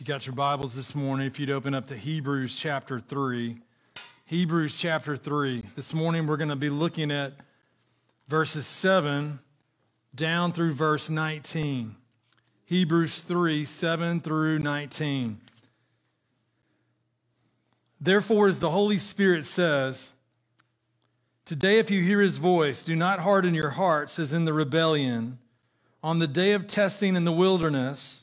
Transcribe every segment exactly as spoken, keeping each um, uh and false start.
You got your Bibles this morning. If you'd open up to Hebrews chapter three. Hebrews chapter three. This morning we're going to be looking at verses seven down through verse nineteen. Hebrews three, seven through nineteen. Therefore, as the Holy Spirit says, today if you hear his voice, do not harden your hearts as in the rebellion, on the day of testing in the wilderness,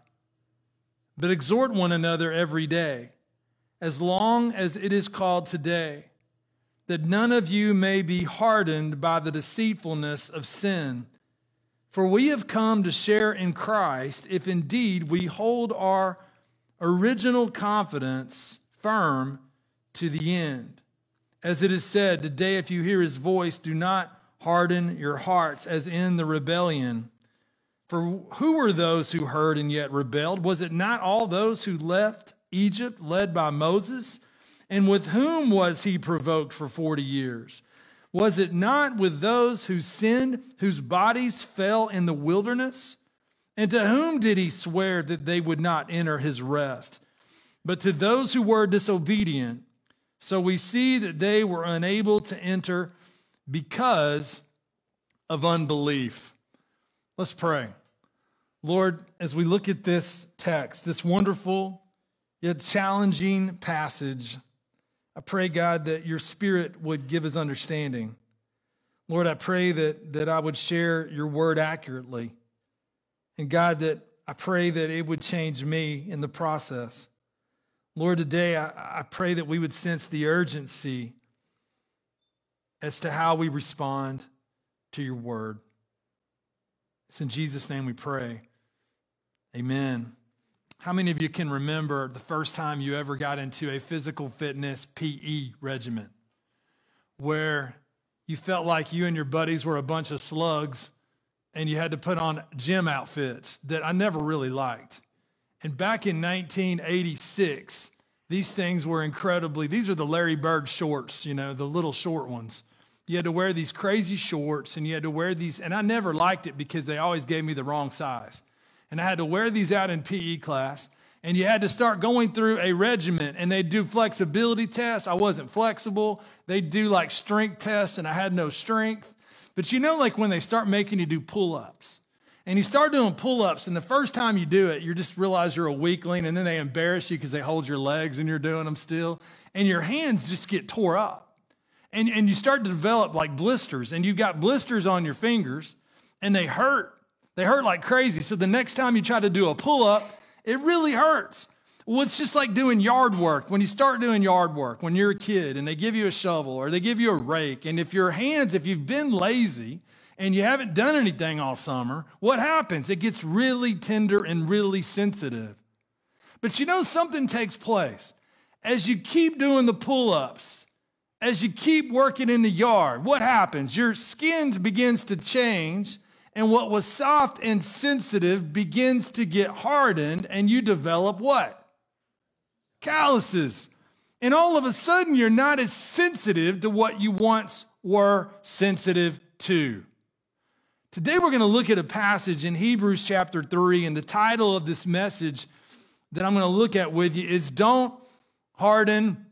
But exhort one another every day, as long as it is called today, that none of you may be hardened by the deceitfulness of sin. For we have come to share in Christ, if indeed we hold our original confidence firm to the end. As it is said, today if you hear his voice, do not harden your hearts as in the rebellion. For who were those who heard and yet rebelled? Was it not all those who left Egypt, led by Moses? And with whom was he provoked for forty years? Was it not with those who sinned, whose bodies fell in the wilderness? And to whom did he swear that they would not enter his rest? But to those who were disobedient. So we see that they were unable to enter because of unbelief. Let's pray. Lord, as we look at this text, this wonderful yet challenging passage, I pray, God, that your Spirit would give us understanding. Lord, I pray that, that I would share your word accurately. And God, that I pray that it would change me in the process. Lord, today I, I pray that we would sense the urgency as to how we respond to your word. It's in Jesus' name we pray. Amen. How many of you can remember the first time you ever got into a physical fitness P E regimen where you felt like you and your buddies were a bunch of slugs and you had to put on gym outfits that I never really liked? And back in nineteen eighty-six, these things were incredibly, these are the Larry Bird shorts, you know, the little short ones. You had to wear these crazy shorts and you had to wear these, and I never liked it because they always gave me the wrong size. And I had to wear these out in P E class, and you had to start going through a regimen, and they'd do flexibility tests. I wasn't flexible. They'd do like strength tests, and I had no strength. But you know, like when they start making you do pull-ups, and you start doing pull-ups, and the first time you do it, you just realize you're a weakling, and then they embarrass you because they hold your legs and you're doing them still, and your hands just get tore up. And and you start to develop like blisters, and you've got blisters on your fingers, and they hurt. They hurt like crazy. So the next time you try to do a pull-up, it really hurts. Well, it's just like doing yard work. When you start doing yard work, when you're a kid, and they give you a shovel or they give you a rake, and if your hands, if you've been lazy and you haven't done anything all summer, what happens? It gets really tender and really sensitive. But you know, something takes place. As you keep doing the pull-ups, as you keep working in the yard, what happens? Your skin begins to change, and what was soft and sensitive begins to get hardened, and you develop what? Calluses. And all of a sudden, you're not as sensitive to what you once were sensitive to. Today, we're going to look at a passage in Hebrews chapter three, and the title of this message that I'm going to look at with you is Don't Harden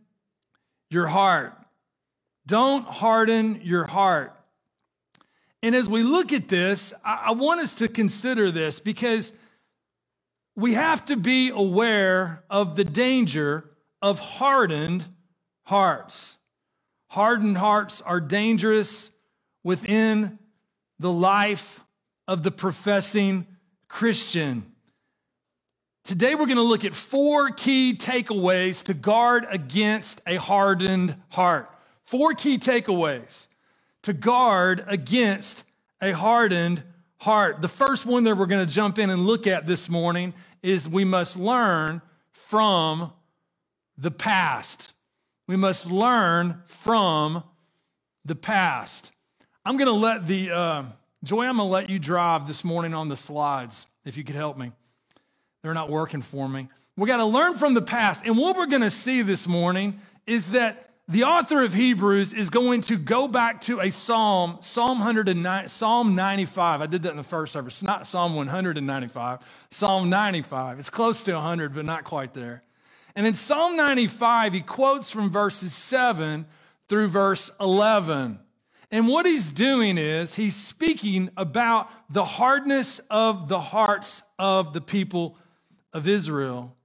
Your Heart. Don't harden your heart. And as we look at this, I want us to consider this because we have to be aware of the danger of hardened hearts. Hardened hearts are dangerous within the life of the professing Christian. Today we're going to look at four key takeaways to guard against a hardened heart. Four key takeaways to guard against a hardened heart. The first one that we're going to jump in and look at this morning is we must learn from the past. We must learn from the past. I'm going to let the, uh, Joy, I'm going to let you drive this morning on the slides, if you could help me. They're not working for me. We got to learn from the past. And what we're going to see this morning is that the author of Hebrews is going to go back to a psalm, Psalm one oh nine, Psalm ninety-five. I did that in the first service. It's not Psalm one ninety-five, Psalm ninety-five. It's close to one hundred, but not quite there. And in Psalm ninety-five, he quotes from verses seven through verse eleven. And what he's doing is he's speaking about the hardness of the hearts of the people of Israel.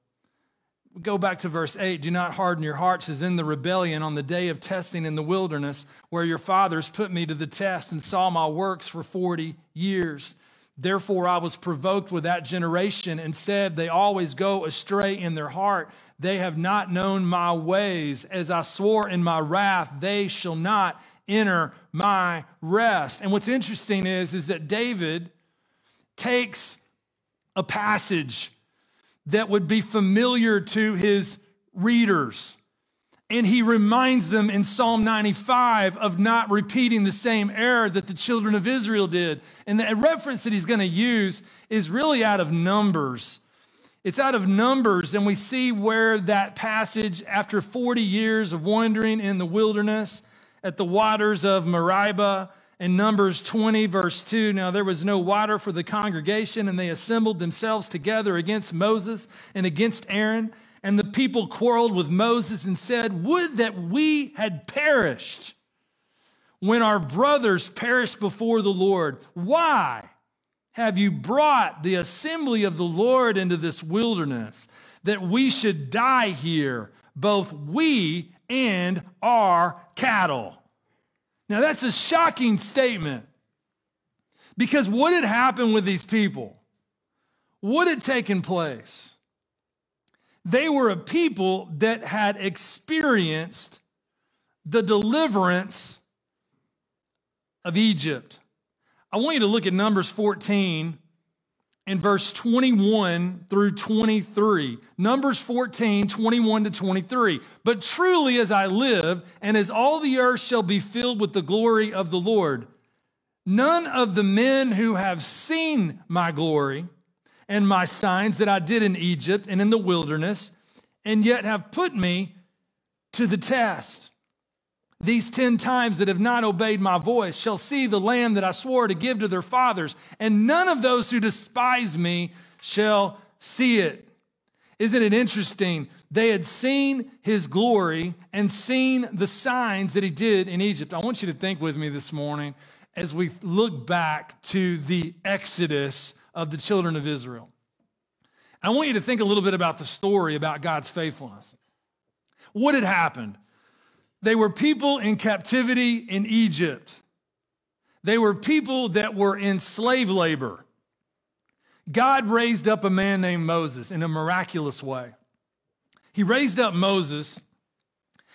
We go back to verse eight. Do not harden your hearts as in the rebellion on the day of testing in the wilderness, where your fathers put me to the test and saw my works for forty years. Therefore I was provoked with that generation and said, they always go astray in their heart. They have not known my ways. As I swore in my wrath, they shall not enter my rest. And what's interesting is, is that David takes a passage that would be familiar to his readers, and he reminds them in Psalm ninety-five of not repeating the same error that the children of Israel did. And the reference that he's going to use is really out of Numbers. It's out of Numbers, and we see where that passage, after forty years of wandering in the wilderness at the waters of Meribah, in Numbers twenty, verse two, now there was no water for the congregation, and they assembled themselves together against Moses and against Aaron. And the people quarreled with Moses and said, would that we had perished when our brothers perished before the Lord. Why have you brought the assembly of the Lord into this wilderness, that we should die here, both we and our cattle? Now that's a shocking statement, because what had happened with these people? What had taken place? They were a people that had experienced the deliverance of Egypt. I want you to look at Numbers fourteen and verse twenty-one through twenty-three. Numbers fourteen, twenty-one to twenty-three. But truly as I live, and as all the earth shall be filled with the glory of the Lord, none of the men who have seen my glory and my signs that I did in Egypt and in the wilderness, and yet have put me to the test, these ten times that have not obeyed my voice, shall see the land that I swore to give to their fathers, and none of those who despise me shall see it. Isn't it interesting? They had seen his glory and seen the signs that he did in Egypt. I want you to think with me this morning as we look back to the Exodus of the children of Israel. I want you to think a little bit about the story about God's faithfulness. What had happened? They were people in captivity in Egypt. They were people that were in slave labor. God raised up a man named Moses in a miraculous way. He raised up Moses.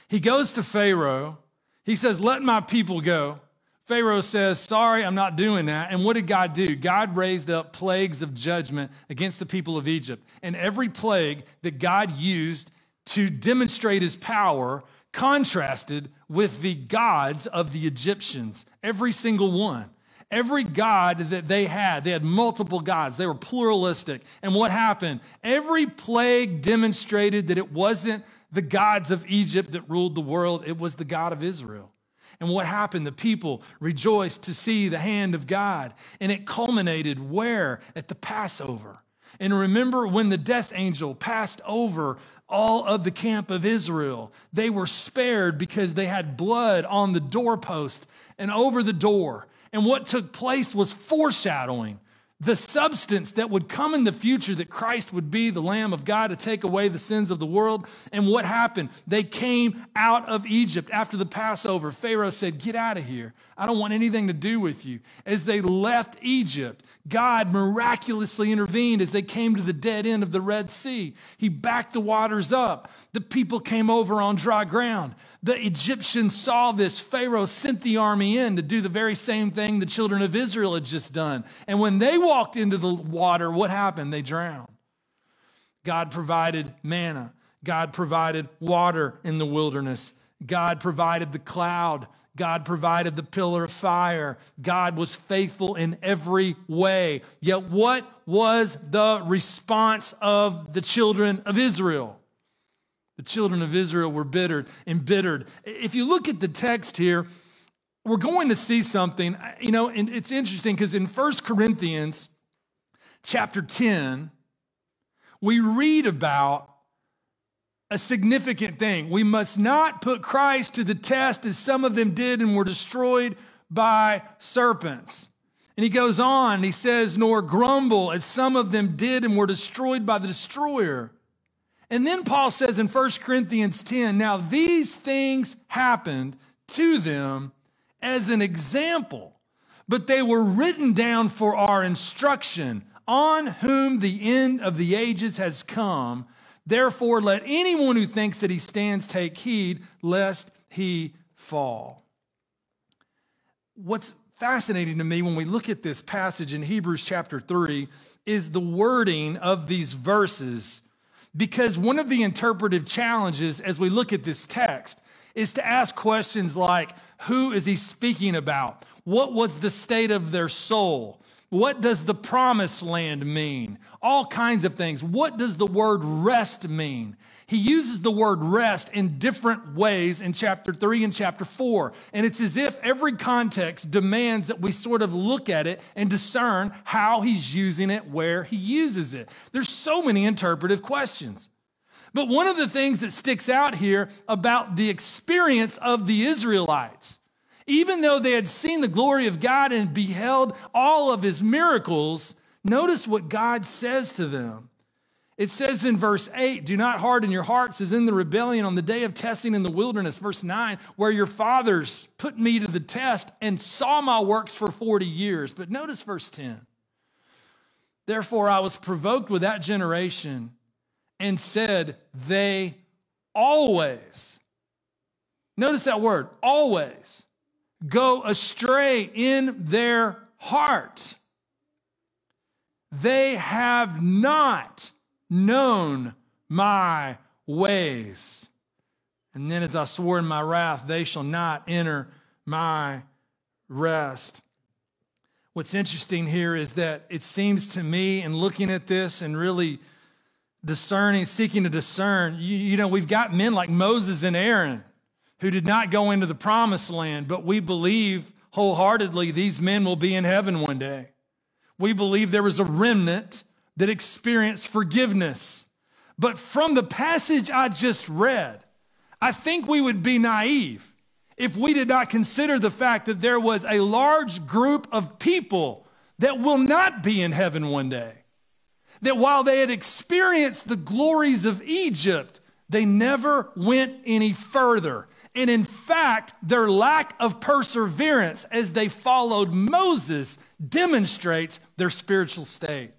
He goes to Pharaoh. He says, let my people go. Pharaoh says, sorry, I'm not doing that. And what did God do? God raised up plagues of judgment against the people of Egypt. And every plague that God used to demonstrate his power contrasted with the gods of the Egyptians, every single one. Every god that they had, they had multiple gods. They were pluralistic. And what happened? Every plague demonstrated that it wasn't the gods of Egypt that ruled the world. It was the God of Israel. And what happened? The people rejoiced to see the hand of God. And it culminated where? At the Passover. And remember when the death angel passed over all of the camp of Israel, they were spared because they had blood on the doorpost and over the door. And what took place was foreshadowing the substance that would come in the future, that Christ would be the Lamb of God to take away the sins of the world. And what happened? They came out of Egypt after the Passover. Pharaoh said, get out of here. I don't want anything to do with you. As they left Egypt, God miraculously intervened as they came to the dead end of the Red Sea. He backed the waters up. The people came over on dry ground. The Egyptians saw this. Pharaoh sent the army in to do the very same thing the children of Israel had just done. And when they walked into the water, what happened? They drowned. God provided manna. God provided water in the wilderness. God provided the cloud. God provided the pillar of fire. God was faithful in every way. Yet what was the response of the children of Israel? The children of Israel were bittered, embittered. If you look at the text here, we're going to see something. You know, and it's interesting because in First Corinthians chapter ten, we read about a significant thing. We must not put Christ to the test as some of them did and were destroyed by serpents. And he goes on, he says, nor grumble as some of them did and were destroyed by the destroyer. And then Paul says in First Corinthians ten, now these things happened to them as an example, but they were written down for our instruction, on whom the end of the ages has come. Therefore, let anyone who thinks that he stands take heed, lest he fall. What's fascinating to me when we look at this passage in Hebrews chapter three is the wording of these verses. Because one of the interpretive challenges as we look at this text is to ask questions like, who is he speaking about? What was the state of their soul? What does the promised land mean? All kinds of things. What does the word rest mean? He uses the word rest in different ways in chapter three and chapter four. And it's as if every context demands that we sort of look at it and discern how he's using it, where he uses it. There's so many interpretive questions. But one of the things that sticks out here about the experience of the Israelites, even though they had seen the glory of God and beheld all of his miracles, notice what God says to them. It says in verse eight, do not harden your hearts as in the rebellion on the day of testing in the wilderness. Verse nine, where your fathers put me to the test and saw my works for forty years. But notice verse ten. Therefore I was provoked with that generation and said, they always, notice that word, always, go astray in their heart. They have not known my ways. And then as I swore in my wrath, they shall not enter my rest. What's interesting here is that it seems to me, in looking at this and really discerning, seeking to discern, you, you know, we've got men like Moses and Aaron who did not go into the promised land, but we believe wholeheartedly these men will be in heaven one day. We believe there was a remnant that experienced forgiveness. But from the passage I just read, I think we would be naive if we did not consider the fact that there was a large group of people that will not be in heaven one day. That while they had experienced the glories of Egypt, they never went any further. And in fact, their lack of perseverance as they followed Moses demonstrates their spiritual state.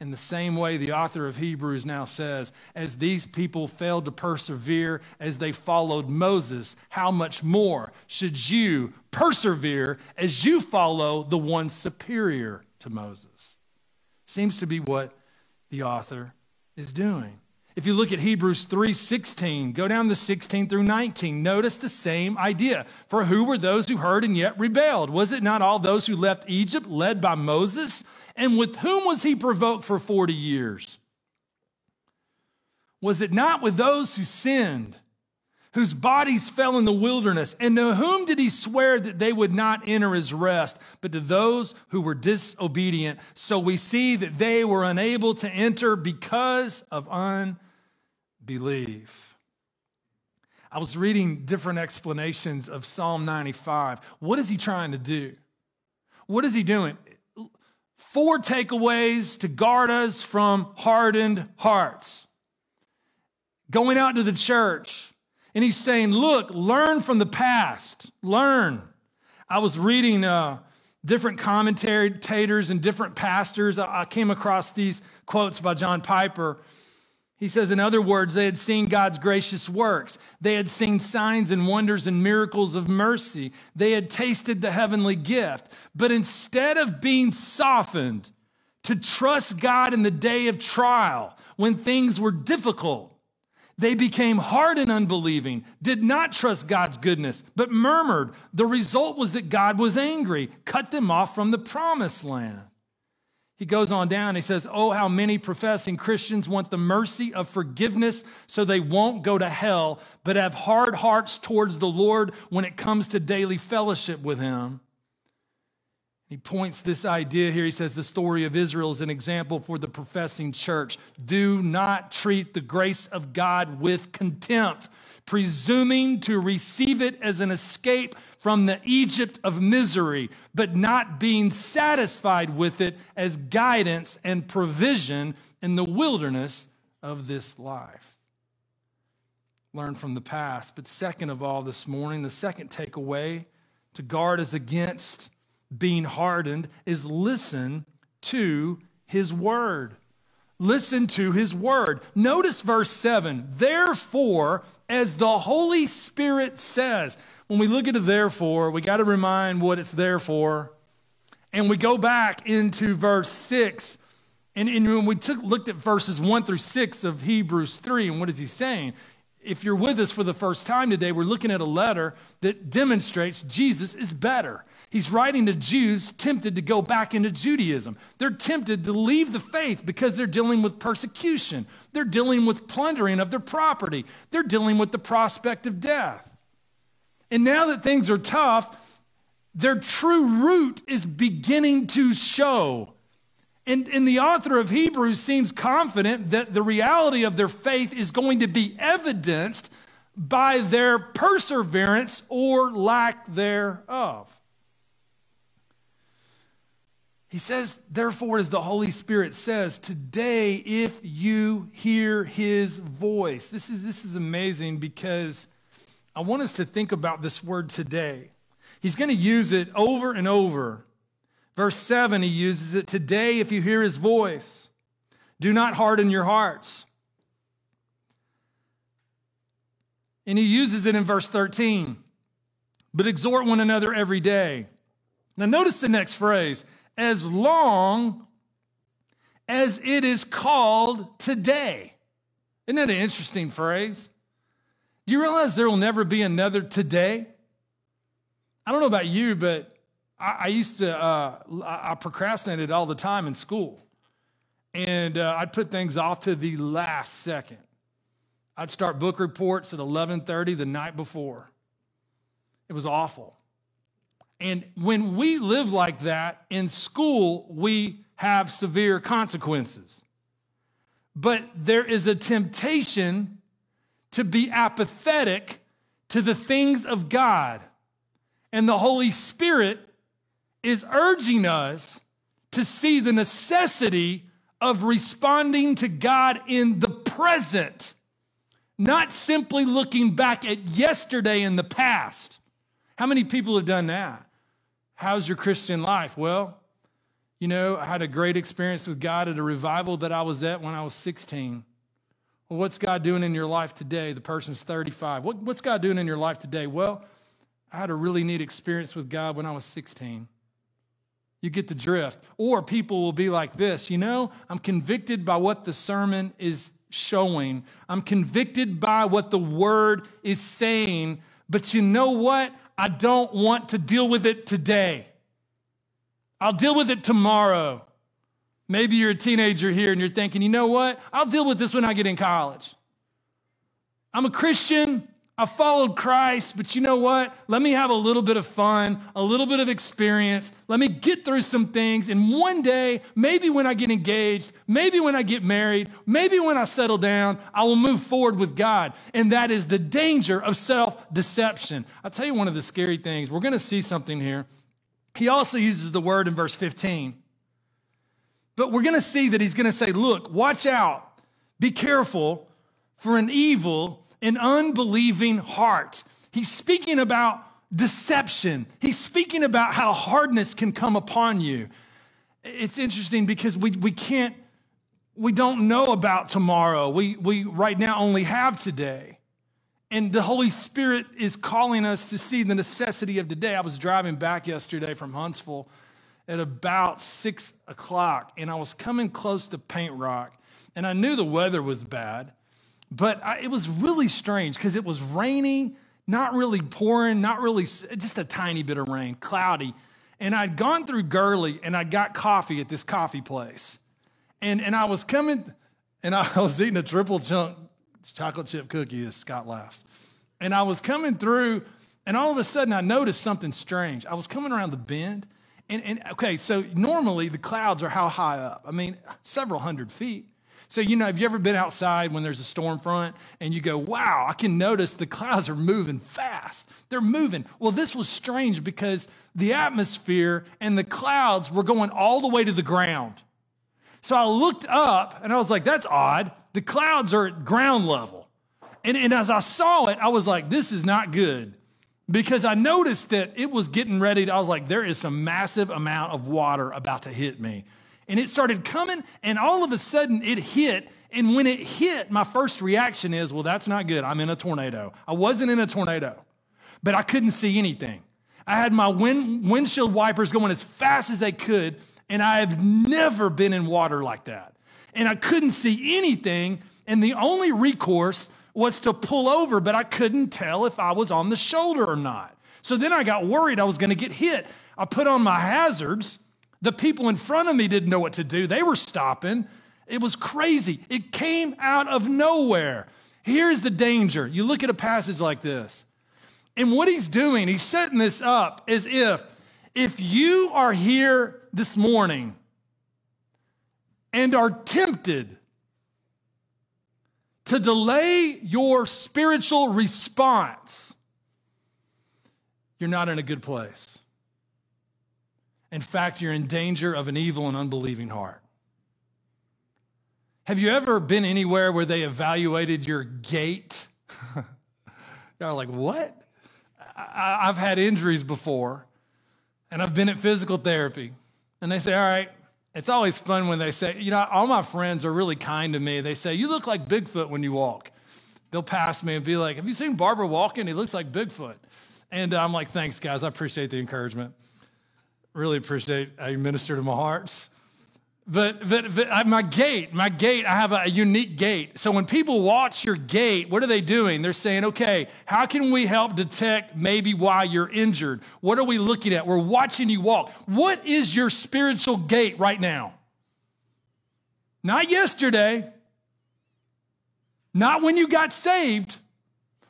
In the same way, the author of Hebrews now says, as these people failed to persevere as they followed Moses, how much more should you persevere as you follow the one superior to Moses? Seems to be what the author is doing. If you look at Hebrews three sixteen, go down to sixteen through nineteen, notice the same idea. For who were those who heard and yet rebelled? Was it not all those who left Egypt led by Moses? And with whom was he provoked for forty years? Was it not with those who sinned, whose bodies fell in the wilderness? And to whom did he swear that they would not enter his rest, but to those who were disobedient? So we see that they were unable to enter because of unbelief. Believe. I was reading different explanations of Psalm ninety-five. What is he trying to do? What is he doing? Four takeaways to guard us from hardened hearts. Going out to the church, and he's saying, look, learn from the past. Learn. I was reading uh, different commentators and different pastors. I came across these quotes by John Piper. He says, in other words, they had seen God's gracious works. They had seen signs and wonders and miracles of mercy. They had tasted the heavenly gift. But instead of being softened to trust God in the day of trial when things were difficult. They became hard and unbelieving, did not trust God's goodness, but murmured. The result was that God was angry, cut them off from the promised land. He goes on down. He says, oh, how many professing Christians want the mercy of forgiveness so they won't go to hell, but have hard hearts towards the Lord when it comes to daily fellowship with him. He points this idea here. He says the story of Israel is an example for the professing church. Do not treat the grace of God with contempt, presuming to receive it as an escape from the Egypt of misery, but not being satisfied with it as guidance and provision in the wilderness of this life. Learn from the past. But second of all this morning, the second takeaway to guard is against being hardened is listen to his word. Listen to his word. Notice verse seven. Therefore, as the Holy Spirit says, when we look at the therefore, we got to remind what it's there for. And we go back into verse six. And, and when we took, looked at verses one through six of Hebrews three, and what is he saying? If you're with us for the first time today, we're looking at a letter that demonstrates Jesus is better. He's writing to Jews tempted to go back into Judaism. They're tempted to leave the faith because they're dealing with persecution. They're dealing with plundering of their property. They're dealing with the prospect of death. And now that things are tough, their true root is beginning to show. And, and the author of Hebrews seems confident that the reality of their faith is going to be evidenced by their perseverance or lack thereof. He says, therefore, as the Holy Spirit says, today, if you hear his voice. This is, this is amazing because I want us to think about this word today. He's going to use it over and over. Verse seven, he uses it today, if you hear his voice, do not harden your hearts. And he uses it in verse thirteen, but exhort one another every day. Now notice the next phrase. As long as it is called today. Isn't that an interesting phrase? Do you realize there will never be another today? I don't know about you, but I, I used to, uh, I procrastinated all the time in school. And uh, I'd put things off to the last second. I'd start book reports at eleven thirty the night before. It was awful. And when we live like that in school, we have severe consequences. But there is a temptation to be apathetic to the things of God. And the Holy Spirit is urging us to see the necessity of responding to God in the present, not simply looking back at yesterday in the past. How many people have done that? How's your Christian life? Well, you know, I had a great experience with God at a revival that I was at when I was sixteen. Well, what's God doing in your life today? The person's thirty-five. What, what's God doing in your life today? Well, I had a really neat experience with God when I was sixteen. You get the drift. Or people will be like this, you know, I'm convicted by what the sermon is showing. I'm convicted by what the word is saying. But you know what? I don't want to deal with it today. I'll deal with it tomorrow. Maybe you're a teenager here and you're thinking, you know what? I'll deal with this when I get in college. I'm a Christian. I followed Christ, but you know what? Let me have a little bit of fun, a little bit of experience. Let me get through some things. And one day, maybe when I get engaged, maybe when I get married, maybe when I settle down, I will move forward with God. And that is the danger of self-deception. I'll tell you one of the scary things. We're going to see something here. He also uses the word in verse fifteen. But we're going to see that he's going to say, look, watch out. Be careful for an evil an unbelieving heart. He's speaking about deception. He's speaking about how hardness can come upon you. It's interesting because we we can't, we don't know about tomorrow. We we right now only have today. And the Holy Spirit is calling us to see the necessity of today. I was driving back yesterday from Huntsville at about six o'clock, and I was coming close to Paint Rock, and I knew the weather was bad, but I, it was really strange because it was raining, not really pouring, not really, just a tiny bit of rain, cloudy. And I'd gone through Gurley, and I got coffee at this coffee place. And and I was coming, and I was eating a triple chunk chocolate chip cookie, as Scott laughs. And I was coming through, and all of a sudden, I noticed something strange. I was coming around the bend, and, and okay, so normally the clouds are how high up? I mean, several hundred feet. So, you know, have you ever been outside when there's a storm front and you go, wow, I can notice the clouds are moving fast. They're moving. Well, this was strange because the atmosphere and the clouds were going all the way to the ground. So I looked up and I was like, that's odd. The clouds are at ground level. And, and as I saw it, I was like, this is not good, because I noticed that it was getting ready to, I was like, there is some massive amount of water about to hit me. And it started coming, and all of a sudden it hit. And when it hit, my first reaction is, well, that's not good. I'm in a tornado. I wasn't in a tornado, but I couldn't see anything. I had my wind, windshield wipers going as fast as they could, and I have never been in water like that. And I couldn't see anything, and the only recourse was to pull over, but I couldn't tell if I was on the shoulder or not. So then I got worried I was going to get hit. I put on my hazards. The people in front of me didn't know what to do. They were stopping. It was crazy. It came out of nowhere. Here's the danger. You look at a passage like this, and what he's doing, he's setting this up as if, if you are here this morning and are tempted to delay your spiritual response, you're not in a good place. In fact, you're in danger of an evil and unbelieving heart. Have you ever been anywhere where they evaluated your gait? Y'all are like, what? I, I've had injuries before, and I've been at physical therapy. And they say, all right, it's always fun when they say, you know, all my friends are really kind to me. They say, you look like Bigfoot when you walk. They'll pass me and be like, have you seen Barbara walking? He looks like Bigfoot. And I'm like, thanks, guys. I appreciate the encouragement. Really appreciate how you minister to my hearts. But, but, but my gait, my gait, I have a unique gait. So when people watch your gait, what are they doing? They're saying, okay, how can we help detect maybe why you're injured? What are we looking at? We're watching you walk. What is your spiritual gait right now? Not yesterday. Not when you got saved.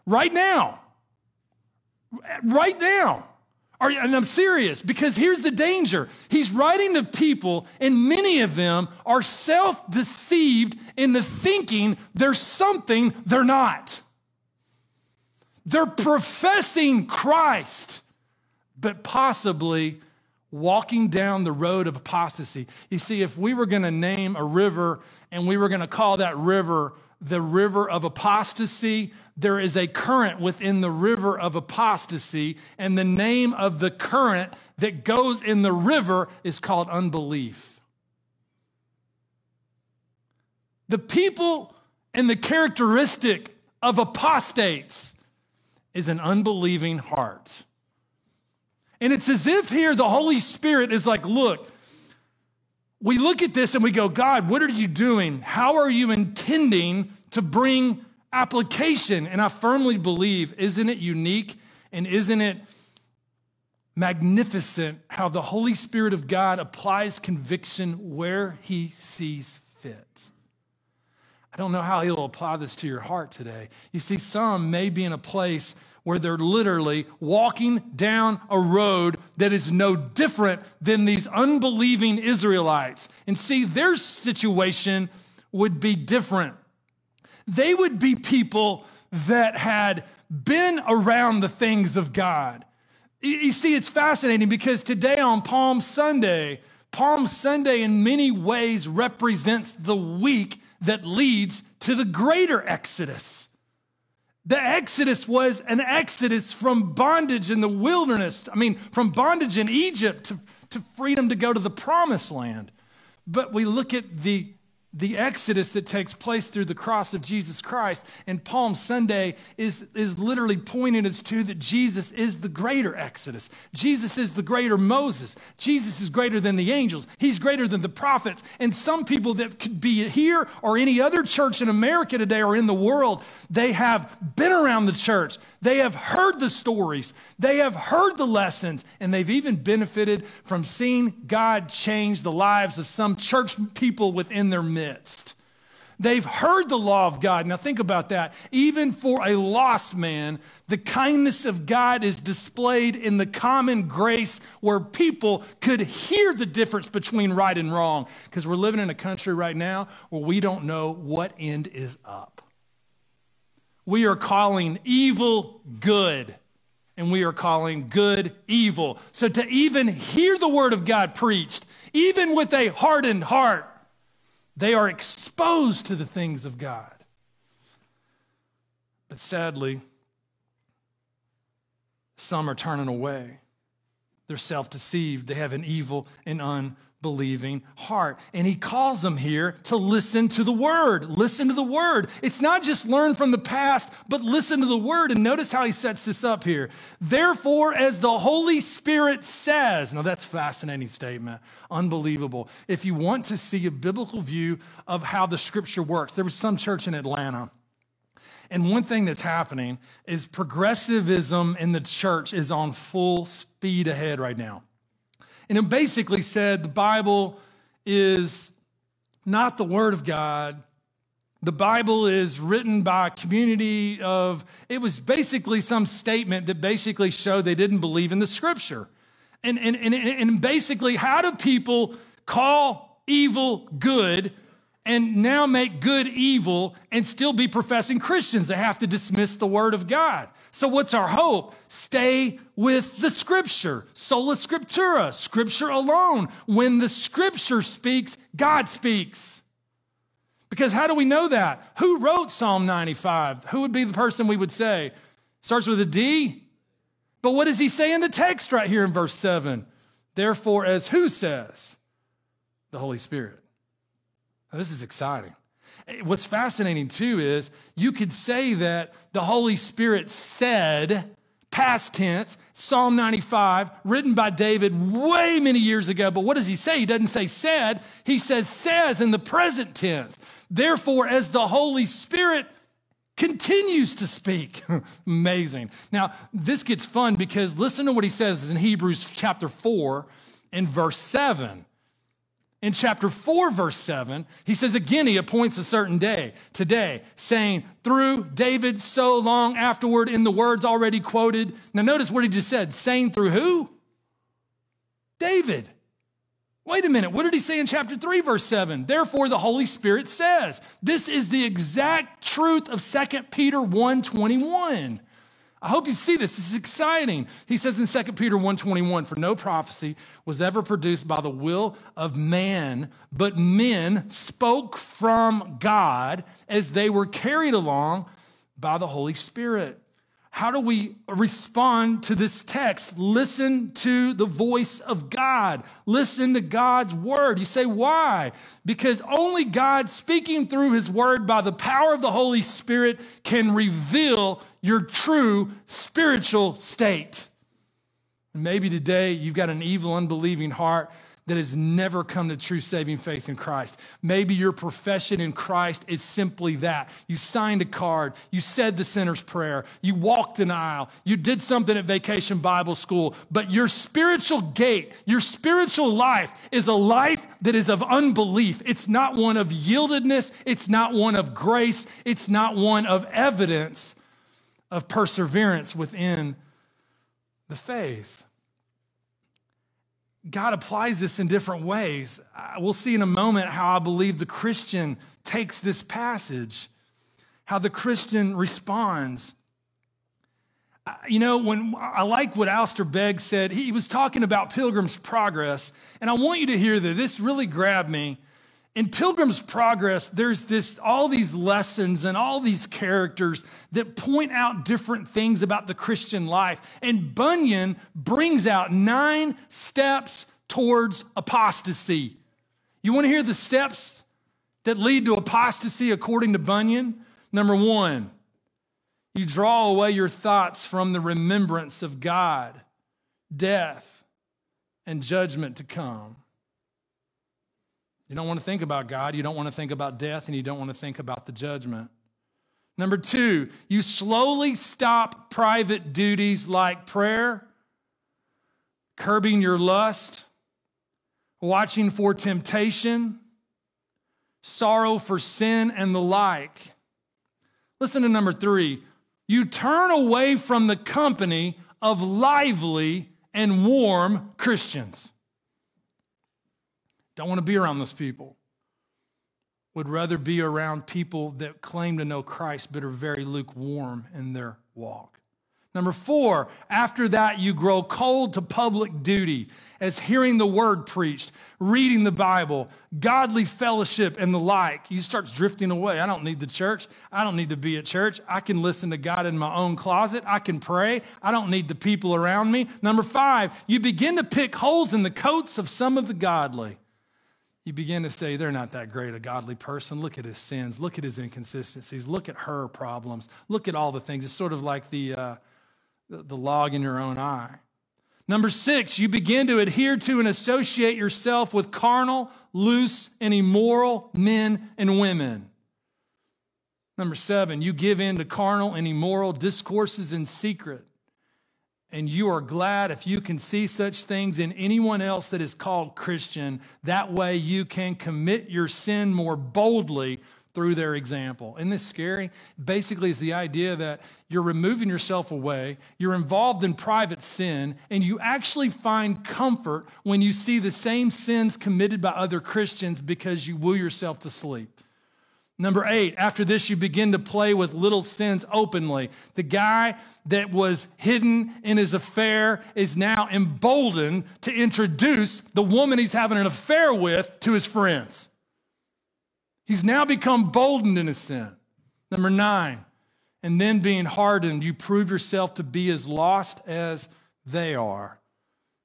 Right now. Right now. Are you, and I'm serious, because here's the danger. He's writing to people, and many of them are self-deceived into thinking they're something they're not. They're professing Christ, but possibly walking down the road of apostasy. You see, if we were going to name a river and we were going to call that river the river of apostasy, there is a current within the river of apostasy, and the name of the current that goes in the river is called unbelief. The people and the characteristic of apostates is an unbelieving heart. And it's as if here the Holy Spirit is like, look, we look at this and we go, God, what are you doing? How are you intending to bring application? And I firmly believe, isn't it unique and isn't it magnificent how the Holy Spirit of God applies conviction where he sees fit? I don't know how he'll apply this to your heart today. You see, some may be in a place where they're literally walking down a road that is no different than these unbelieving Israelites. And see, their situation would be different. They would be people that had been around the things of God. You see, it's fascinating because today on Palm Sunday, Palm Sunday in many ways represents the week that leads to the greater Exodus. The Exodus was an exodus from bondage in the wilderness. I mean, from bondage in Egypt to, to freedom to go to the promised land. But we look at the the exodus that takes place through the cross of Jesus Christ, and Palm Sunday is, is literally pointing us to that Jesus is the greater exodus. Jesus is the greater Moses. Jesus is greater than the angels. He's greater than the prophets. And some people that could be here or any other church in America today or in the world, they have been around the church. They have heard the stories. They have heard the lessons. And they've even benefited from seeing God change the lives of some church people within their midst. They've heard the law of God. Now think about that. Even for a lost man, the kindness of God is displayed in the common grace where people could hear the difference between right and wrong, because we're living in a country right now where we don't know what end is up. We are calling evil good, and we are calling good evil. So to even hear the word of God preached, even with a hardened heart, they are exposed to the things of God. But sadly, some are turning away. They're self-deceived. They have an evil and unbelieving heart. And he calls them here to listen to the word. Listen to the word. It's not just learn from the past, but listen to the word. And notice how he sets this up here. Therefore, as the Holy Spirit says. Now, that's a fascinating statement. Unbelievable. If you want to see a biblical view of how the scripture works, there was some church in Atlanta. And one thing that's happening is progressivism in the church is on full speed ahead right now. And it basically said the Bible is not the word of God. The Bible is written by a community of, it was basically some statement that basically showed they didn't believe in the scripture. And, and, and, and basically, how do people call evil good and now make good evil and still be professing Christians? They have to dismiss the word of God. So what's our hope? Stay with the scripture, sola scriptura, scripture alone. When the scripture speaks, God speaks. Because how do we know that? Who wrote Psalm ninety-five? Who would be the person we would say? Starts with a D. But what does he say in the text right here in verse seven? Therefore, as who says? The Holy Spirit. Now, this is exciting. What's fascinating, too, is you could say that the Holy Spirit said, past tense, Psalm ninety-five, written by David way many years ago. But what does he say? He doesn't say said. He says says in the present tense. Therefore, as the Holy Spirit continues to speak. Amazing. Now, this gets fun because listen to what he says in Hebrews chapter four and verse seven. In chapter four, verse seven, he says, again, he appoints a certain day, today, saying, through David so long afterward in the words already quoted. Now, notice what he just said, saying through who? David. Wait a minute, what did he say in chapter three, verse seven? Therefore, the Holy Spirit says, this is the exact truth of Second Peter one twenty-one. I hope you see this. This is exciting. He says in Second Peter one twenty-one, for no prophecy was ever produced by the will of man, but men spoke from God as they were carried along by the Holy Spirit. How do we respond to this text? Listen to the voice of God. Listen to God's word. You say, why? Because only God speaking through his word by the power of the Holy Spirit can reveal your true spiritual state. And maybe today you've got an evil, unbelieving heart that has never come to true saving faith in Christ. Maybe your profession in Christ is simply that. You signed a card. You said the sinner's prayer. You walked an aisle. You did something at Vacation Bible School. But your spiritual gait, your spiritual life is a life that is of unbelief. It's not one of yieldedness. It's not one of grace. It's not one of evidence of perseverance within the faith. God applies this in different ways. We'll see in a moment how I believe the Christian takes this passage, how the Christian responds. You know, when I like what Alistair Begg said. He was talking about Pilgrim's Progress, and I want you to hear that. This really grabbed me. In Pilgrim's Progress, there's this all these lessons and all these characters that point out different things about the Christian life. And Bunyan brings out nine steps towards apostasy. You want to hear the steps? that lead to apostasy according to Bunyan. Number one, you draw away your thoughts from the remembrance of God, death, and judgment to come. You don't want to think about God, you don't want to think about death, and you don't want to think about the judgment. Number two, you slowly stop private duties like prayer, curbing your lust, watching for temptation, sorrow for sin, and the like. Listen to number three. You turn away from the company of lively and warm Christians. Don't want to be around those people. Would rather be around people that claim to know Christ but are very lukewarm in their walk. Number four, after that, you grow cold to public duty as hearing the word preached, reading the Bible, godly fellowship, and the like. You start drifting away. I don't need the church. I don't need to be at church. I can listen to God in my own closet. I can pray. I don't need the people around me. Number five, you begin to pick holes in the coats of some of the godly. You begin to say, they're not that great a godly person. Look at his sins. Look at his inconsistencies. Look at her problems. Look at all the things. It's sort of like the... Uh, the log in your own eye. Number six, you begin to adhere to and associate yourself with carnal, loose, and immoral men and women. Number seven, you give in to carnal and immoral discourses in secret, and you are glad if you can see such things in anyone else that is called Christian. That way you can commit your sin more boldly through their example. Isn't this scary? Basically, it's the idea that you're removing yourself away, you're involved in private sin, and you actually find comfort when you see the same sins committed by other Christians because you woo yourself to sleep. Number eight, after this, you begin to play with little sins openly. The guy that was hidden in his affair is now emboldened to introduce the woman he's having an affair with to his friends. He's now become boldened in his sin. Number nine, and then being hardened, you prove yourself to be as lost as they are,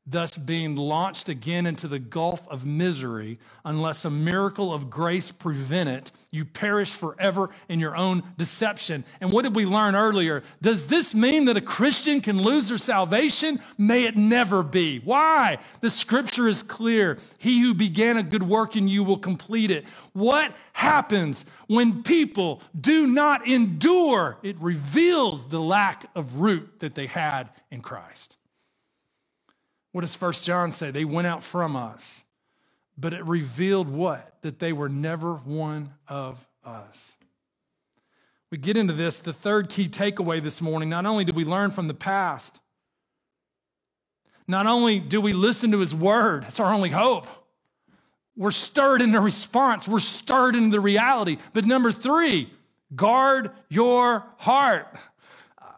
thus being launched again into the gulf of misery. Unless a miracle of grace prevent it, you perish forever in your own deception. And what did we learn earlier? Does this mean that a Christian can lose their salvation? May it never be. Why? The scripture is clear. He who began a good work in you will complete it. What happens when people do not endure? It reveals the lack of root that they had in Christ. What does First John say? They went out from us, but it revealed what? That they were never one of us. We get into this, the third key takeaway this morning. Not only did we learn from the past, not only do we listen to his word, that's our only hope. We're stirred into response. We're stirred into the reality. But number three, guard your heart.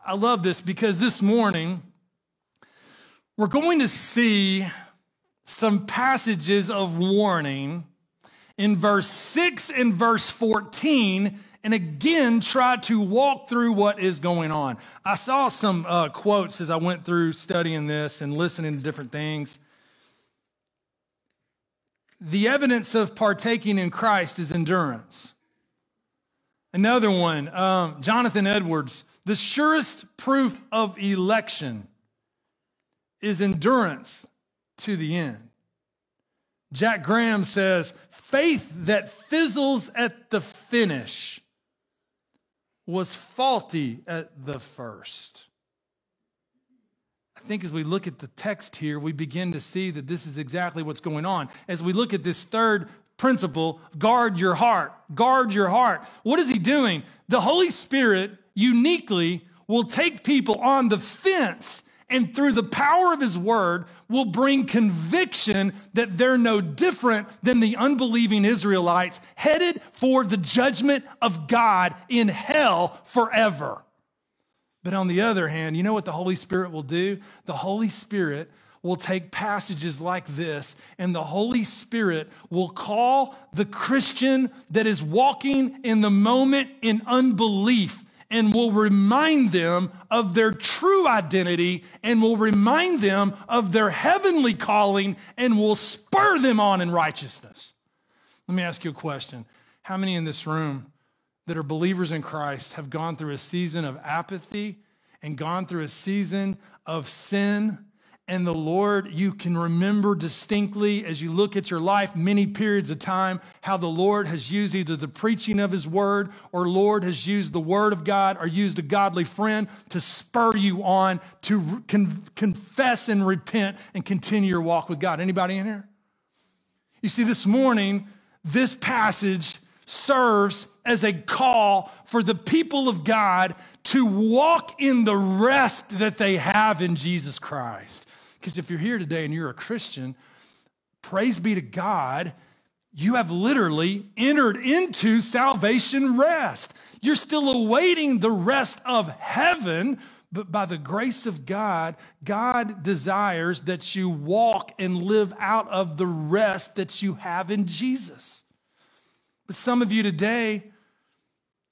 I love this because this morning, we're going to see some passages of warning in verse six and verse fourteen, and again, try to walk through what is going on. I saw some uh, quotes as I went through studying this and listening to different things. The evidence of partaking in Christ is endurance. Another one, um, Jonathan Edwards, the surest proof of election is endurance to the end. Jack Graham says, faith that fizzles at the finish was faulty at the first. I think as we look at the text here, we begin to see that this is exactly what's going on. As we look at this third principle, guard your heart, guard your heart. What is he doing? The Holy Spirit uniquely will take people on the fence and through the power of his word will bring conviction that they're no different than the unbelieving Israelites headed for the judgment of God in hell forever. But on the other hand, you know what the Holy Spirit will do? The Holy Spirit will take passages like this, and the Holy Spirit will call the Christian that is walking in the moment in unbelief, and will remind them of their true identity, and will remind them of their heavenly calling, and will spur them on in righteousness. Let me ask you a question. How many in this room that are believers in Christ have gone through a season of apathy and gone through a season of sin? And the Lord, you can remember distinctly as you look at your life many periods of time how the Lord has used either the preaching of his word or Lord has used the word of God or used a godly friend to spur you on to con- confess and repent and continue your walk with God. Anybody in here? You see, this morning, this passage serves as a call for the people of God to walk in the rest that they have in Jesus Christ. Because if you're here today and you're a Christian, praise be to God, you have literally entered into salvation rest. You're still awaiting the rest of heaven, but by the grace of God, God desires that you walk and live out of the rest that you have in Jesus. But some of you today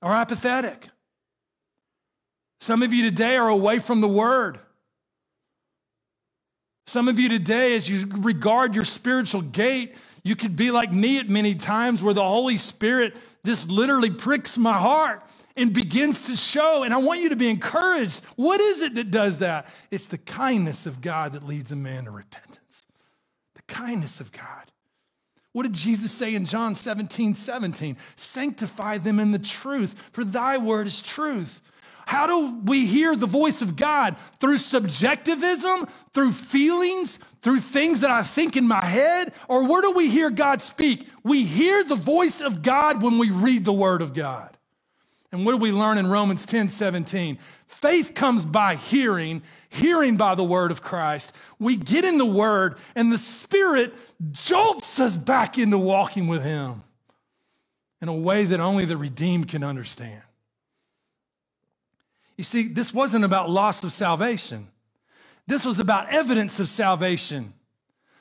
are apathetic. Some of you today are away from the word. Some of you today, as you regard your spiritual gait, you could be like me at many times where the Holy Spirit, this literally pricks my heart and begins to show. And I want you to be encouraged. What is it that does that? It's the kindness of God that leads a man to repentance. The kindness of God. What did Jesus say in John seventeen seventeen? Sanctify them in the truth, for thy word is truth. How do we hear the voice of God? Through subjectivism, through feelings, through things that I think in my head? Or where do we hear God speak? We hear the voice of God when we read the word of God. And what do we learn in Romans ten seventeen? Faith comes by hearing, hearing by the word of Christ. We get in the word and the Spirit jolts us back into walking with him in a way that only the redeemed can understand. You see, this wasn't about loss of salvation. This was about evidence of salvation.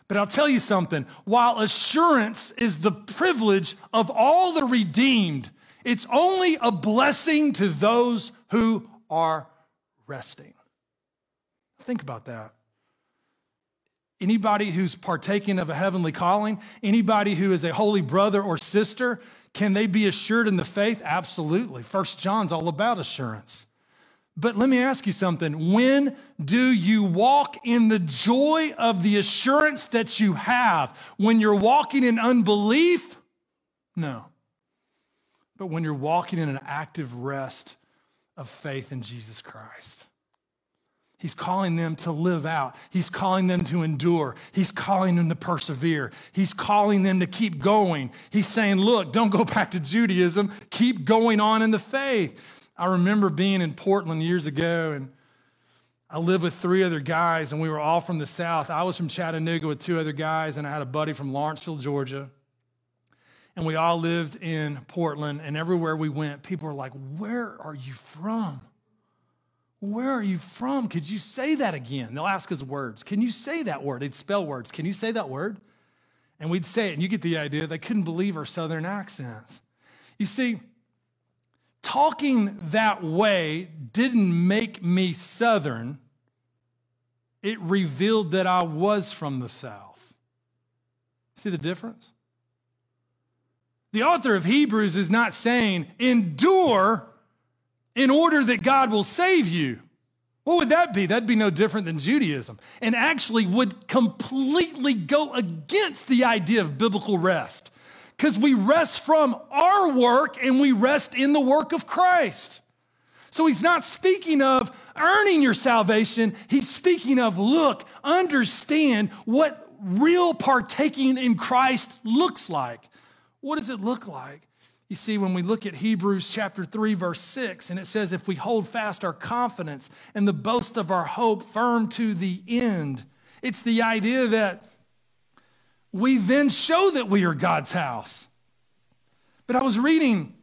But I'll tell you something, while assurance is the privilege of all the redeemed, it's only a blessing to those who are resting. Think about that. Anybody who's partaking of a heavenly calling, anybody who is a holy brother or sister, can they be assured in the faith? Absolutely. First John's all about assurance. But let me ask you something. When do you walk in the joy of the assurance that you have? When you're walking in unbelief? No. But when you're walking in an active rest of faith in Jesus Christ. He's calling them to live out. He's calling them to endure. He's calling them to persevere. He's calling them to keep going. He's saying, look, don't go back to Judaism. Keep going on in the faith. I remember being in Portland years ago, and I lived with three other guys, and we were all from the South. I was from Chattanooga with two other guys, and I had a buddy from Lawrenceville, Georgia. And we all lived in Portland, and everywhere we went, people were like, where are you from? Where are you from? Could you say that again? They'll ask us words. Can you say that word? They'd spell words. Can you say that word? And we'd say it, and you get the idea. They couldn't believe our Southern accents. You see, talking that way didn't make me Southern. It revealed that I was from the South. See the difference? The author of Hebrews is not saying endure in order that God will save you. What would that be? That'd be no different than Judaism, and actually would completely go against the idea of biblical rest. Because we rest from our work and we rest in the work of Christ. So he's not speaking of earning your salvation. He's speaking of, look, understand what real partaking in Christ looks like. What does it look like? You see, when we look at Hebrews chapter three, verse six, and it says, if we hold fast our confidence and the boast of our hope firm to the end, it's the idea that we then show that we are God's house. But I was reading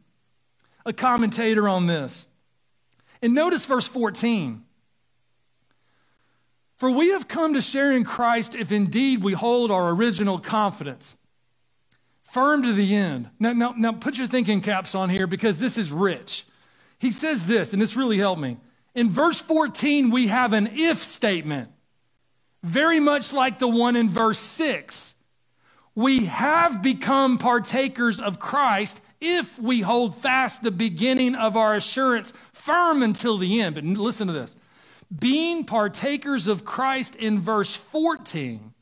a commentator on this. And notice verse fourteen. For we have come to share in Christ if indeed we hold our original confidence firm to the end. Now, now, now put your thinking caps on here because this is rich. He says this, and this really helped me. In verse fourteen, we have an if statement, very much like the one in verse six. We have become partakers of Christ if we hold fast the beginning of our assurance firm until the end. But listen to this. Being partakers of Christ in verse fourteen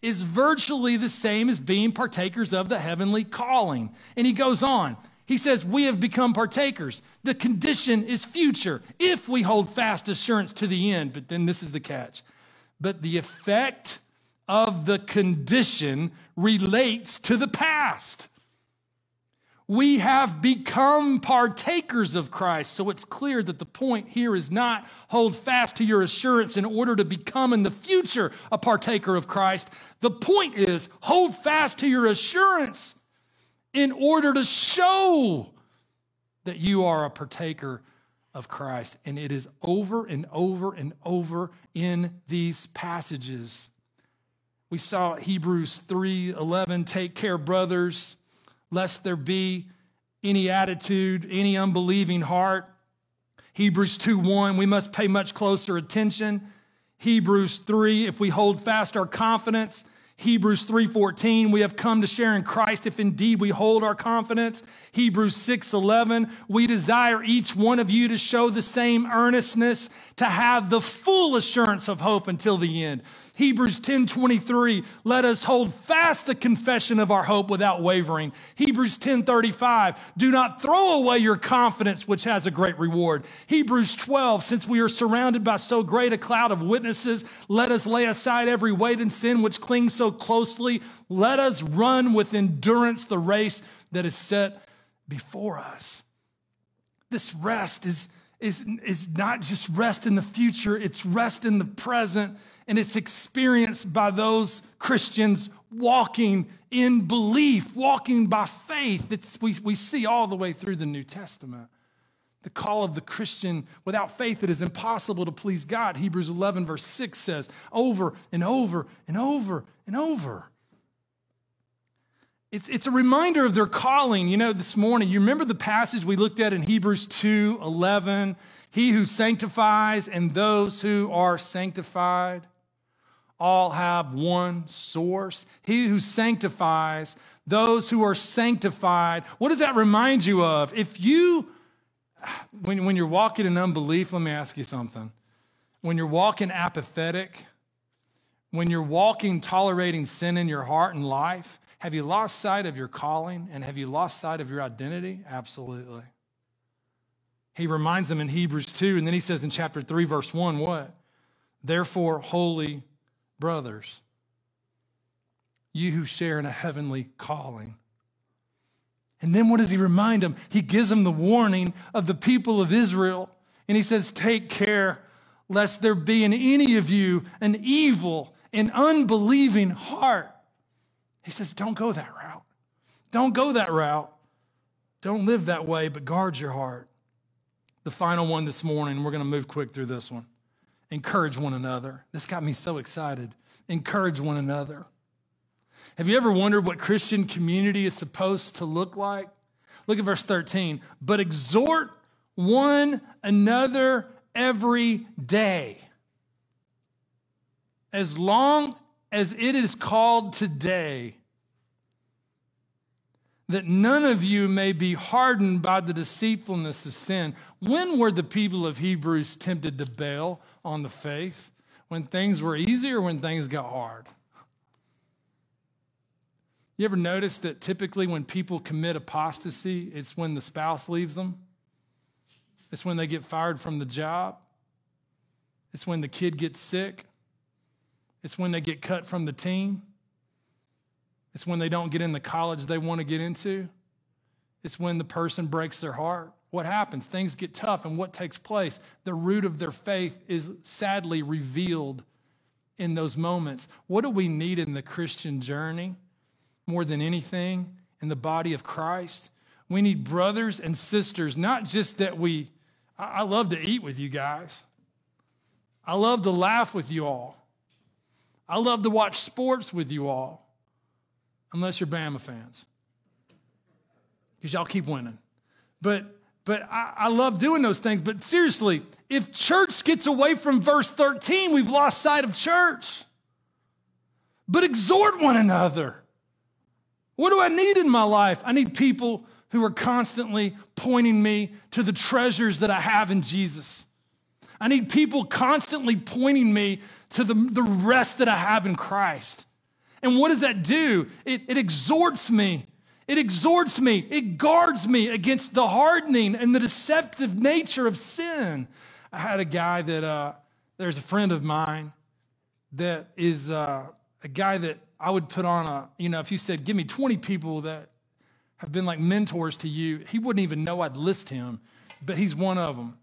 is virtually the same as being partakers of the heavenly calling. And he goes on. He says, we have become partakers. The condition is future if we hold fast assurance to the end. But then this is the catch. But the effect of the condition relates to the past. We have become partakers of Christ. So it's clear that the point here is not hold fast to your assurance in order to become in the future a partaker of Christ. The point is hold fast to your assurance in order to show that you are a partaker of Christ. And it is over and over and over in these passages. We saw Hebrews three eleven, take care, brothers, lest there be any attitude, any unbelieving heart. Hebrews two one, we must pay much closer attention. Hebrews three, if we hold fast our confidence. Hebrews three fourteen, we have come to share in Christ if indeed we hold our confidence. Hebrews six eleven, we desire each one of you to show the same earnestness, to have the full assurance of hope until the end. Hebrews ten twenty-three, let us hold fast the confession of our hope without wavering. Hebrews ten thirty-five, do not throw away your confidence, which has a great reward. Hebrews twelve, since we are surrounded by so great a cloud of witnesses, let us lay aside every weight and sin which clings so closely. Let us run with endurance the race that is set before us. This rest is, is, is not just rest in the future, it's rest in the present. And it's experienced by those Christians walking in belief, walking by faith. It's, we, we see all the way through the New Testament. The call of the Christian, without faith it is impossible to please God. Hebrews eleven verse six says over and over and over and over. It's, it's a reminder of their calling. You know, this morning, you remember the passage we looked at in Hebrews two eleven? He who sanctifies and those who are sanctified all have one source. He who sanctifies, those who are sanctified. What does that remind you of? If you, when, when you're walking in unbelief, let me ask you something. When you're walking apathetic, when you're walking tolerating sin in your heart and life, have you lost sight of your calling and have you lost sight of your identity? Absolutely. He reminds them in Hebrews two, and then he says in chapter three, verse one, what? Therefore, holy brothers, you who share in a heavenly calling. And then what does he remind them? He gives them the warning of the people of Israel. And he says, take care lest there be in any of you an evil and unbelieving heart. He says, don't go that route. Don't go that route. Don't live that way, but guard your heart. The final one this morning, we're going to move quick through this one. Encourage one another. This got me so excited. Encourage one another. Have you ever wondered what Christian community is supposed to look like? Look at verse thirteen. But exhort one another every day, as long as it is called today, that none of you may be hardened by the deceitfulness of sin. When were the people of Hebrews tempted to bail on the faith? When things were easy or when things got hard? You ever notice that typically when people commit apostasy, it's when the spouse leaves them? It's when they get fired from the job? It's when the kid gets sick? It's when they get cut from the team. It's when they don't get in the college they want to get into. It's when the person breaks their heart. What happens? Things get tough, and what takes place? The root of their faith is sadly revealed in those moments. What do we need in the Christian journey more than anything in the body of Christ? We need brothers and sisters, not just that we, I love to eat with you guys. I love to laugh with you all. I love to watch sports with you all, unless you're Bama fans, because y'all keep winning. But but I, I love doing those things. But seriously, if church gets away from verse thirteen, we've lost sight of church. But exhort one another. What do I need in my life? I need people who are constantly pointing me to the treasures that I have in Jesus. I need people constantly pointing me to the, the rest that I have in Christ. And what does that do? It, it exhorts me. It exhorts me. It guards me against the hardening and the deceptive nature of sin. I had a guy that, uh, there's a friend of mine that is uh, a guy that I would put on a, you know, if you said, give me twenty people that have been like mentors to you, he wouldn't even know I'd list him, but he's one of them.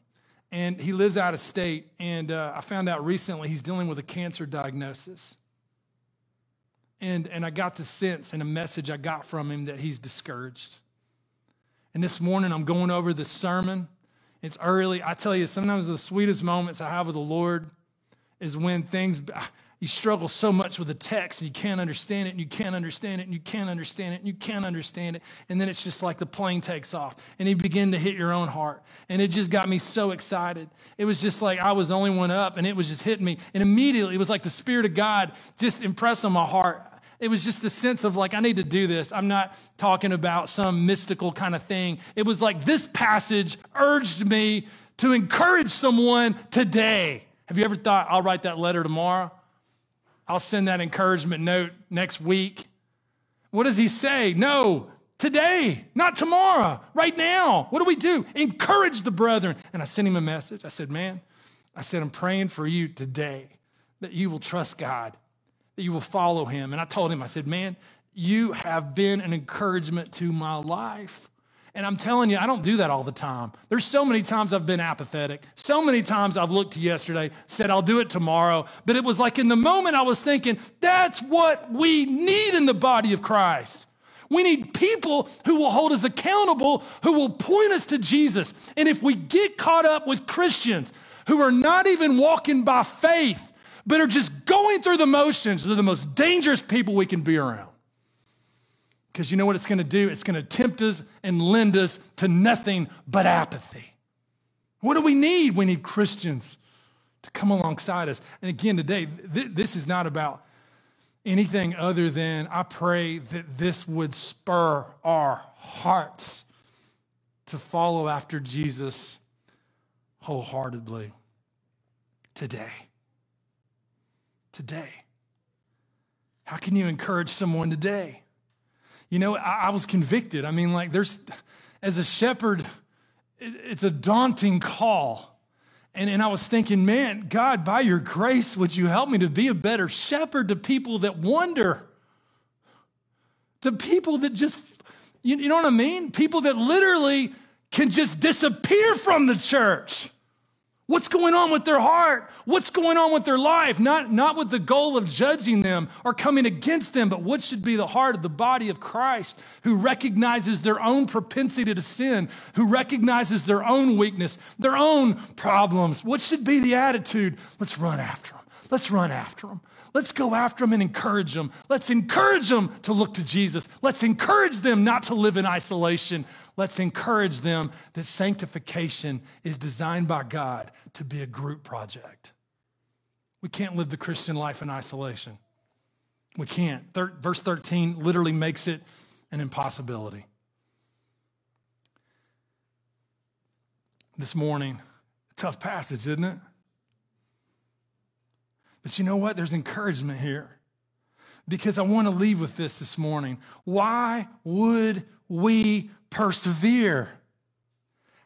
And he lives out of state, and uh, I found out recently he's dealing with a cancer diagnosis. And, and I got the sense in a message I got from him that he's discouraged. And this morning I'm going over this sermon. It's early. I tell you, sometimes the sweetest moments I have with the Lord is when things, you struggle so much with the text and you can't understand it and you can't understand it and you can't understand it and you can't understand it. And then it's just like the plane takes off and you begin to hit your own heart. And it just got me so excited. It was just like I was the only one up and it was just hitting me. And immediately it was like the Spirit of God just impressed on my heart. It was just a sense of like, I need to do this. I'm not talking about some mystical kind of thing. It was like this passage urged me to encourage someone today. Have you ever thought, I'll write that letter tomorrow? I'll send that encouragement note next week. What does he say? No, today, not tomorrow, right now. What do we do? Encourage the brethren. And I sent him a message. I said, man, I said, I'm praying for you today that you will trust God, that you will follow him. And I told him, I said, man, you have been an encouragement to my life. And I'm telling you, I don't do that all the time. There's so many times I've been apathetic. So many times I've looked to yesterday, said I'll do it tomorrow. But it was like in the moment I was thinking, that's what we need in the body of Christ. We need people who will hold us accountable, who will point us to Jesus. And if we get caught up with Christians who are not even walking by faith, but are just going through the motions, they're the most dangerous people we can be around. Because you know what it's going to do? It's going to tempt us and lend us to nothing but apathy. What do we need? We need Christians to come alongside us. And again, today, th- this is not about anything other than I pray that this would spur our hearts to follow after Jesus wholeheartedly today. Today. How can you encourage someone today? You know, I, I was convicted. I mean, like there's, as a shepherd, it, it's a daunting call. And, and I was thinking, man, God, by your grace, would you help me to be a better shepherd to people that wonder, to people that just, you, you know what I mean? People that literally can just disappear from the church. What's going on with their heart? What's going on with their life? Not, not with the goal of judging them or coming against them, but what should be the heart of the body of Christ who recognizes their own propensity to sin, who recognizes their own weakness, their own problems. What should be the attitude? Let's run after them. Let's run after them. Let's go after them and encourage them. Let's encourage them to look to Jesus. Let's encourage them not to live in isolation. Let's encourage them that sanctification is designed by God to be a group project. We can't live the Christian life in isolation. We can't. Thir- verse thirteen literally makes it an impossibility. This morning, a tough passage, isn't it? But you know what? There's encouragement here because I want to leave with this this morning. Why would we persevere?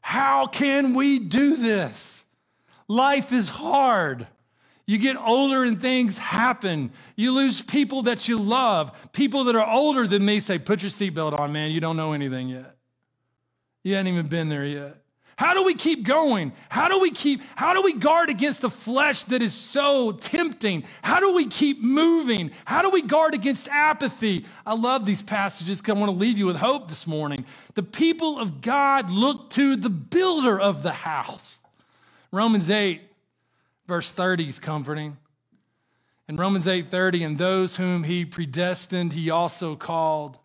How can we do this? Life is hard. You get older and things happen. You lose people that you love. People that are older than me say, put your seatbelt on, man. You don't know anything yet. You haven't even been there yet. How do we keep going? How do we keep, how do we guard against the flesh that is so tempting? How do we keep moving? How do we guard against apathy? I love these passages because I want to leave you with hope this morning. The people of God look to the builder of the house. Romans eight, verse thirty is comforting. In Romans eight thirty, and those whom he predestined, he also called.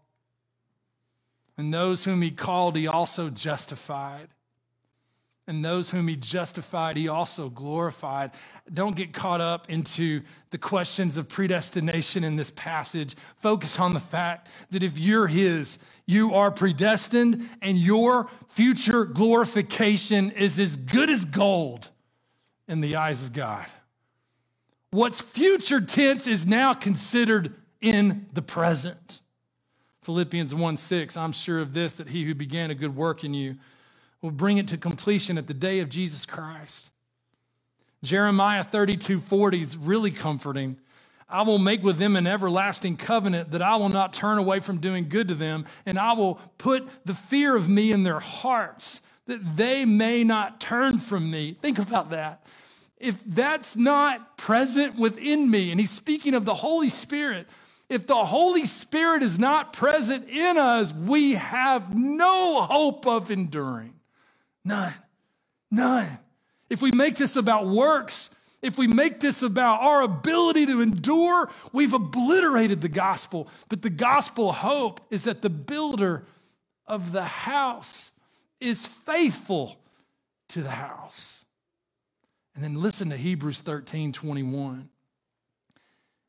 And those whom he called, he also justified. And those whom he justified, he also glorified. Don't get caught up into the questions of predestination in this passage. Focus on the fact that if you're his, You are predestined, and your future glorification is as good as gold in the eyes of God. What's future tense is now considered in the present. Philippians one six, I'm sure of this, that he who began a good work in you will bring it to completion at the day of Jesus Christ. Jeremiah thirty-two forty is really comforting. I will make with them an everlasting covenant that I will not turn away from doing good to them, and I will put the fear of me in their hearts that they may not turn from me. Think about that. If that's not present within me, and he's speaking of the Holy Spirit, if the Holy Spirit is not present in us, we have no hope of enduring. None. None. If we make this about works, if we make this about our ability to endure, we've obliterated the gospel. But the gospel hope is that the builder of the house is faithful to the house. And then listen to Hebrews thirteen twenty-one.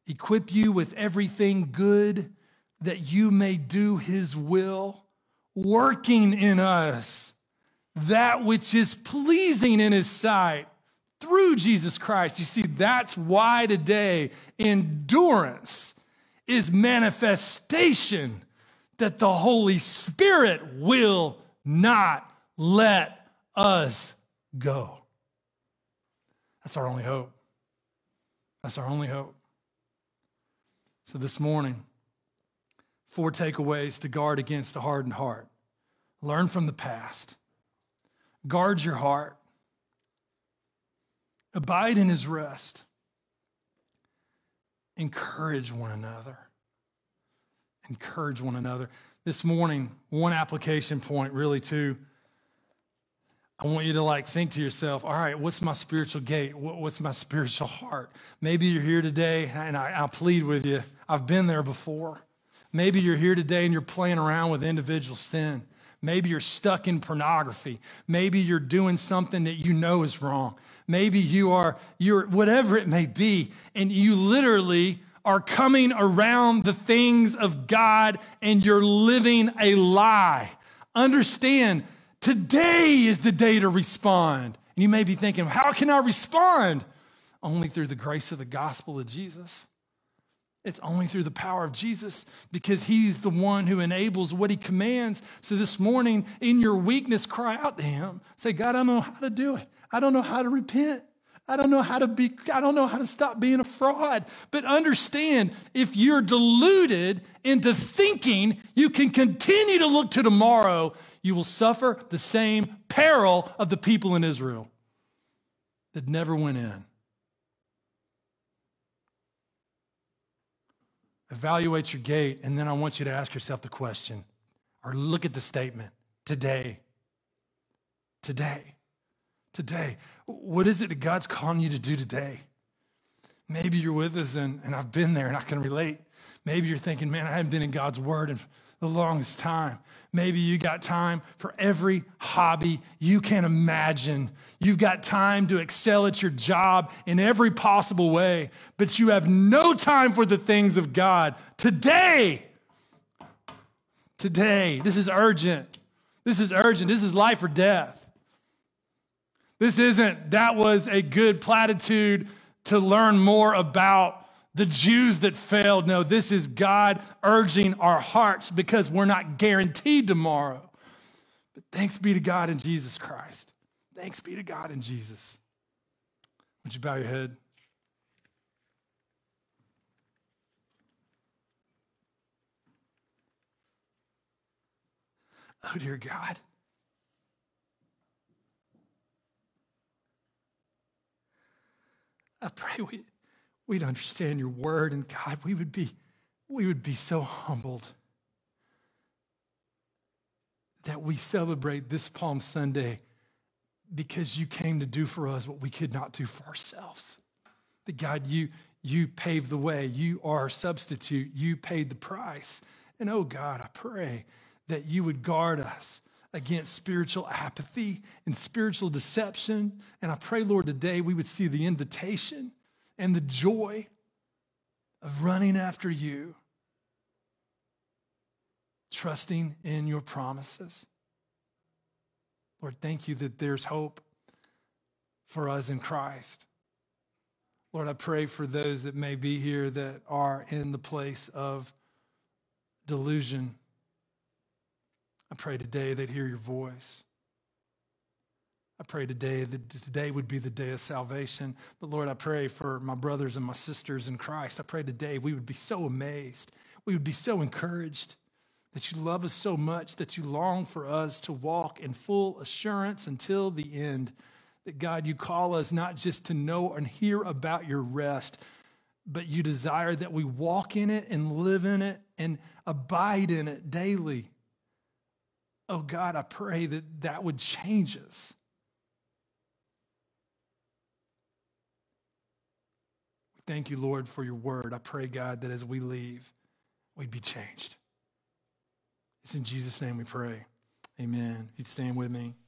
Equip you with everything good that you may do his will, working in us that which is pleasing in his sight through Jesus Christ. You see, that's why today endurance is manifestation that the Holy Spirit will not let us go. That's our only hope. That's our only hope. So this morning, four takeaways to guard against a hardened heart. Learn from the past. Guard your heart. Abide in his rest. Encourage one another. Encourage one another. This morning, one application point, really, too. I want you to like think to yourself, all right, what's my spiritual gate? What's my spiritual heart? Maybe you're here today, and I, I plead with you. I've been there before. Maybe you're here today, and you're playing around with individual sin. Maybe you're stuck in pornography. Maybe you're doing something that you know is wrong. Maybe you are, you're whatever it may be, and you literally are coming around the things of God, and you're living a lie. Understand, today is the day to respond. And you may be thinking, how can I respond? Only through the grace of the gospel of Jesus. It's only through the power of Jesus, because he's the one who enables what he commands. So this morning, in your weakness, cry out to him. Say, God, I don't know how to do it. I don't know how to repent. I don't know how to be, I don't know how to stop being a fraud. But understand, if you're deluded into thinking you can continue to look to tomorrow, you will suffer the same peril of the people in Israel that never went in. Evaluate your gate, and then I want you to ask yourself the question, or look at the statement, today, today, today. What is it that God's calling you to do today? Maybe you're with us, and, and I've been there, and I can relate. Maybe you're thinking, man, I haven't been in God's word in the longest time. Maybe you got time for every hobby you can imagine. You've got time to excel at your job in every possible way, but you have no time for the things of God. Today, today, this is urgent. This is urgent. This is life or death. This isn't, that was a good platitude to learn more about the Jews that failed. No, this is God urging our hearts, because we're not guaranteed tomorrow. But thanks be to God in Jesus Christ. Thanks be to God in Jesus. Would you bow your head? Oh, dear God. I pray we... we'd understand your word, and God, we would be, we would be so humbled that we celebrate this Palm Sunday because you came to do for us what we could not do for ourselves. That God, you, you paved the way. You are our substitute. You paid the price. And oh God, I pray that you would guard us against spiritual apathy and spiritual deception. And I pray, Lord, today we would see the invitation and the joy of running after you, trusting in your promises. Lord, thank you that there's hope for us in Christ. Lord, I pray for those that may be here that are in the place of delusion. I pray today they'd hear your voice. I pray today that today would be the day of salvation. But Lord, I pray for my brothers and my sisters in Christ. I pray today we would be so amazed. We would be so encouraged that you love us so much that you long for us to walk in full assurance until the end. That God, you call us not just to know and hear about your rest, but you desire that we walk in it and live in it and abide in it daily. Oh God, I pray that that would change us. Thank you, Lord, for your word. I pray, God, that as we leave, we'd be changed. It's in Jesus' name we pray. Amen. You'd stand with me.